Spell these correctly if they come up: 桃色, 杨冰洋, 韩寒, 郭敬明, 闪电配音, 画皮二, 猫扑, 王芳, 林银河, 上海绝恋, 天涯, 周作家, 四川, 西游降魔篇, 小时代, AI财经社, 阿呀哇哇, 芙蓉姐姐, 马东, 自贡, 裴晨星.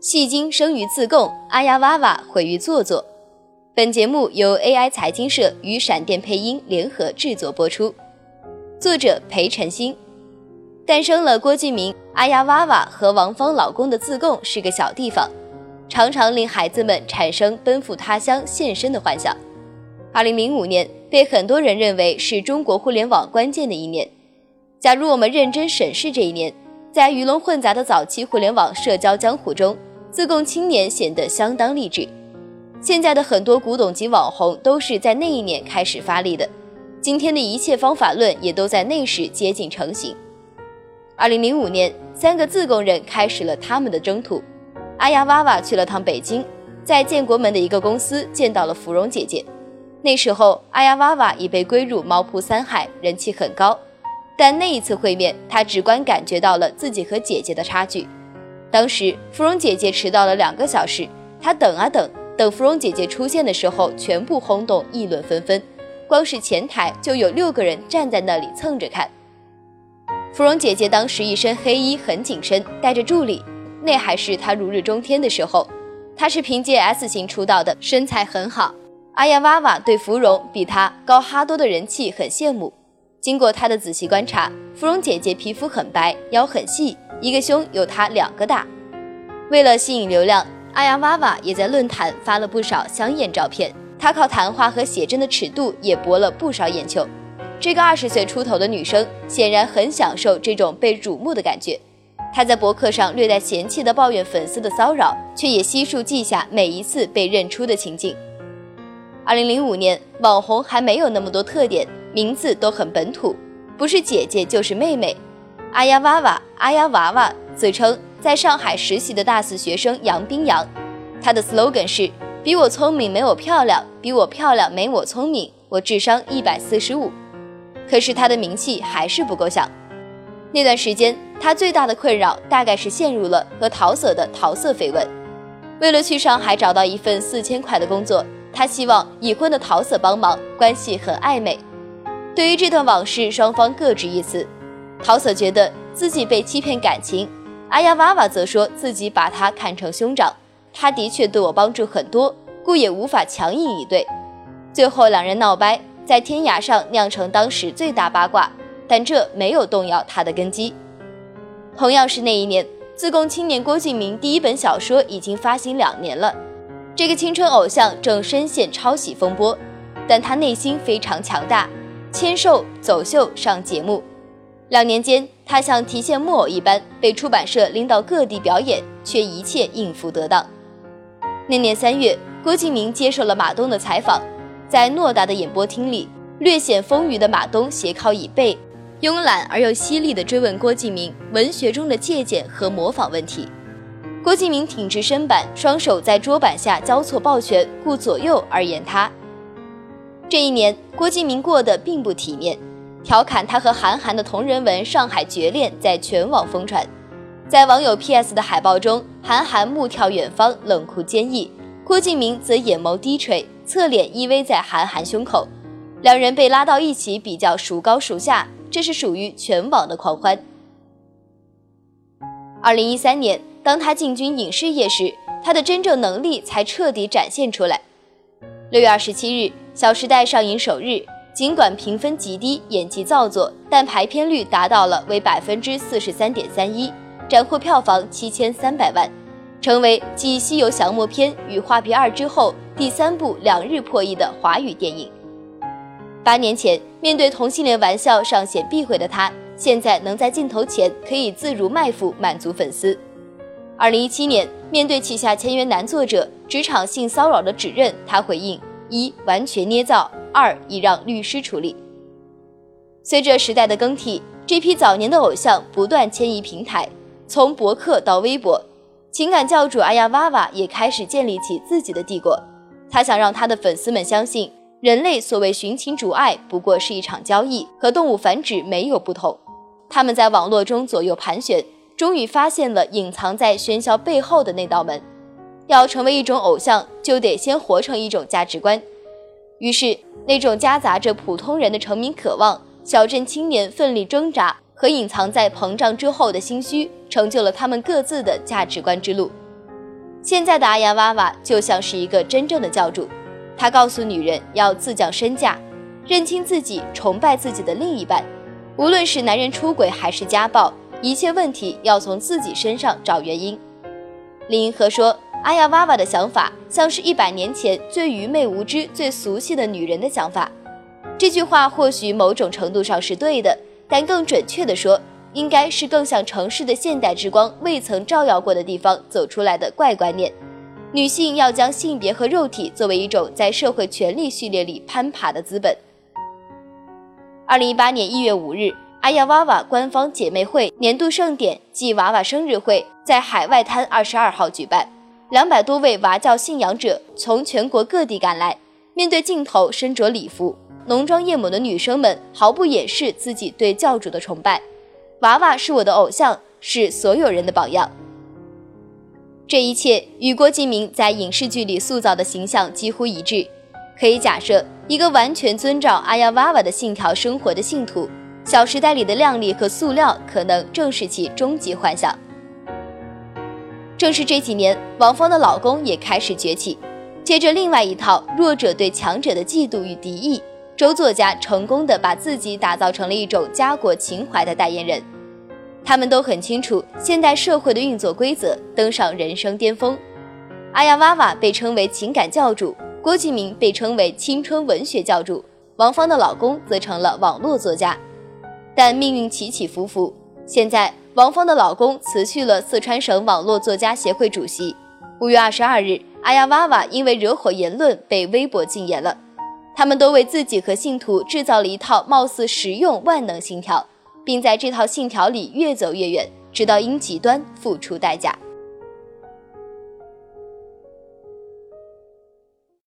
戏精生于自贡，阿呀哇哇毁于做作。本节目由 AI 财经社与闪电配音联合制作播出，作者裴晨星。诞生了郭敬明、阿呀哇哇和王芳老公的自贡是个小地方，常常令孩子们产生奔赴他乡献身的幻想。2005年被很多人认为是中国互联网关键的一年。假如我们认真审视这一年，在鱼龙混杂的早期互联网社交江湖中，自贡青年显得相当励志。现在的很多古董级网红都是在那一年开始发力的，今天的一切方法论也都在那时接近成型。2005年，3个自贡人开始了他们的征途。阿呀哇哇去了趟北京，在建国门的一个公司见到了芙蓉姐姐。那时候阿呀哇哇已被归入猫扑三海，人气很高，但那一次会面，她直观感觉到了自己和姐姐的差距。当时芙蓉姐姐迟到了2个小时，她等啊等，等芙蓉姐姐出现的时候，全部轰动，议论纷纷，光是前台就有6个人站在那里蹭着看。芙蓉姐姐当时一身黑衣，很紧身，带着助理，那还是她如日中天的时候。她是凭借 S 型出道的，身材很好。阿呀哇哇对芙蓉比她高哈多的人气很羡慕。经过她的仔细观察，芙蓉姐姐皮肤很白，腰很细，一个胸有她2个大。为了吸引流量，阿呀哇哇也在论坛发了不少香艳照片，她靠谈话和写真的尺度也博了不少眼球。这个20岁出头的女生显然很享受这种被瞩目的感觉。她在博客上略带嫌弃地抱怨粉丝的骚扰，却也悉数记下每一次被认出的情景。2005年，网红还没有那么多特点，名字都很本土，不是姐姐就是妹妹。阿呀哇哇、阿呀娃娃自称在上海实习的大四学生杨冰洋，她的 slogan 是：比我聪明没我漂亮，比我漂亮没我聪明，我智商145。可是她的名气还是不够响。那段时间，她最大的困扰大概是陷入了和桃色的桃色绯闻。为了去上海找到一份4000块的工作，她希望已婚的桃色帮忙，关系很暧昧。对于这段往事，双方各执一词。桃色觉得自己被欺骗感情，阿呀哇哇则说自己把她看成兄长，她的确对我帮助很多，故也无法强硬以对。最后两人闹掰，在天涯上酿成当时最大八卦，但这没有动摇她的根基。同样是那一年，自贡青年郭敬明第一本小说已经发行2年了。这个青春偶像正深陷抄袭风波，但他内心非常强大，签售、走秀、上节目。2年间，他像提线木偶一般被出版社拎到各地表演，却一切应付得当。那年3月，郭敬明接受了马东的采访，在偌大的演播厅里，略显丰腴的马东斜靠椅背，慵懒而又犀利地追问郭敬明文学中的借鉴和模仿问题。郭敬明挺直身板，双手在桌板下交错抱拳，顾左右而言他。这一年，郭敬明过得并不体面，调侃他和韩寒的同人文《上海绝恋》在全网疯传。在网友 PS 的海报中，韩寒目眺远方，冷酷坚毅，郭敬明则眼眸低垂，侧脸依偎在韩寒胸口。两人被拉到一起比较孰高孰下，这是属于全网的狂欢。2013年，当他进军影视业时，他的真正能力才彻底展现出来。6月27日，《小时代》上映首日，尽管评分极低，演技造作，但排片率达到了为 43.31%， 斩获票房7300万，成为继《西游降魔篇》与《画皮二》之后第3部2日破亿的华语电影。8年前，面对同性恋玩笑尚显避讳的他，现在能在镜头前可以自如卖腐，满足粉丝。2017年，面对旗下签约男作者职场性骚扰的指认，他回应：1完全捏造，2已让律师处理。随着时代的更替，这批早年的偶像不断迁移平台，从博客到微博，情感教主阿呀哇哇也开始建立起自己的帝国。他想让他的粉丝们相信，人类所谓寻情逐爱不过是一场交易，和动物繁殖没有不同。他们在网络中左右盘旋，终于发现了隐藏在喧嚣背后的那道门。要成为一种偶像，就得先活成一种价值观。于是，那种夹杂着普通人的成名渴望、小镇青年奋力挣扎和隐藏在膨胀之后的心虚，成就了他们各自的价值观之路。现在的阿亚娃娃就像是一个真正的教主，他告诉女人要自降身价，认清自己，崇拜自己的另一半。无论是男人出轨还是家暴，一切问题要从自己身上找原因。林银河说，阿亚娃娃的想法像是100年前最愚昧无知、最俗气的女人的想法。这句话或许某种程度上是对的，但更准确地说，应该是更像城市的现代之光未曾照耀过的地方走出来的怪观念。女性要将性别和肉体作为一种在社会权力序列里攀爬的资本。2018年1月5日，阿亚娃娃官方姐妹会年度盛典暨娃娃生日会在海外滩22号举办，200多位娃教信仰者从全国各地赶来，面对镜头身着礼服，浓妆艳抹的女生们毫不掩饰自己对教主的崇拜。娃娃是我的偶像，是所有人的榜样。这一切与郭敬明在影视剧里塑造的形象几乎一致。可以假设，一个完全遵照阿亚娃娃的信条生活的信徒，小时代里的靓丽和塑料可能正是其终极幻想。正是这几年，王芳的老公也开始崛起，接着另外一套弱者对强者的嫉妒与敌意，周作家成功地把自己打造成了一种家国情怀的代言人。他们都很清楚现代社会的运作规则，登上人生巅峰。阿亚娃娃被称为情感教主，郭敬明被称为青春文学教主，王芳的老公则成了网络作家。但命运起起伏伏，现在王芳的老公辞去了四川省网络作家协会主席。5月22日，阿亚娃娃因为惹火言论被微博禁言了。他们都为自己和信徒制造了一套貌似实用万能信条，并在这套信条里越走越远，直到因极端付出代价。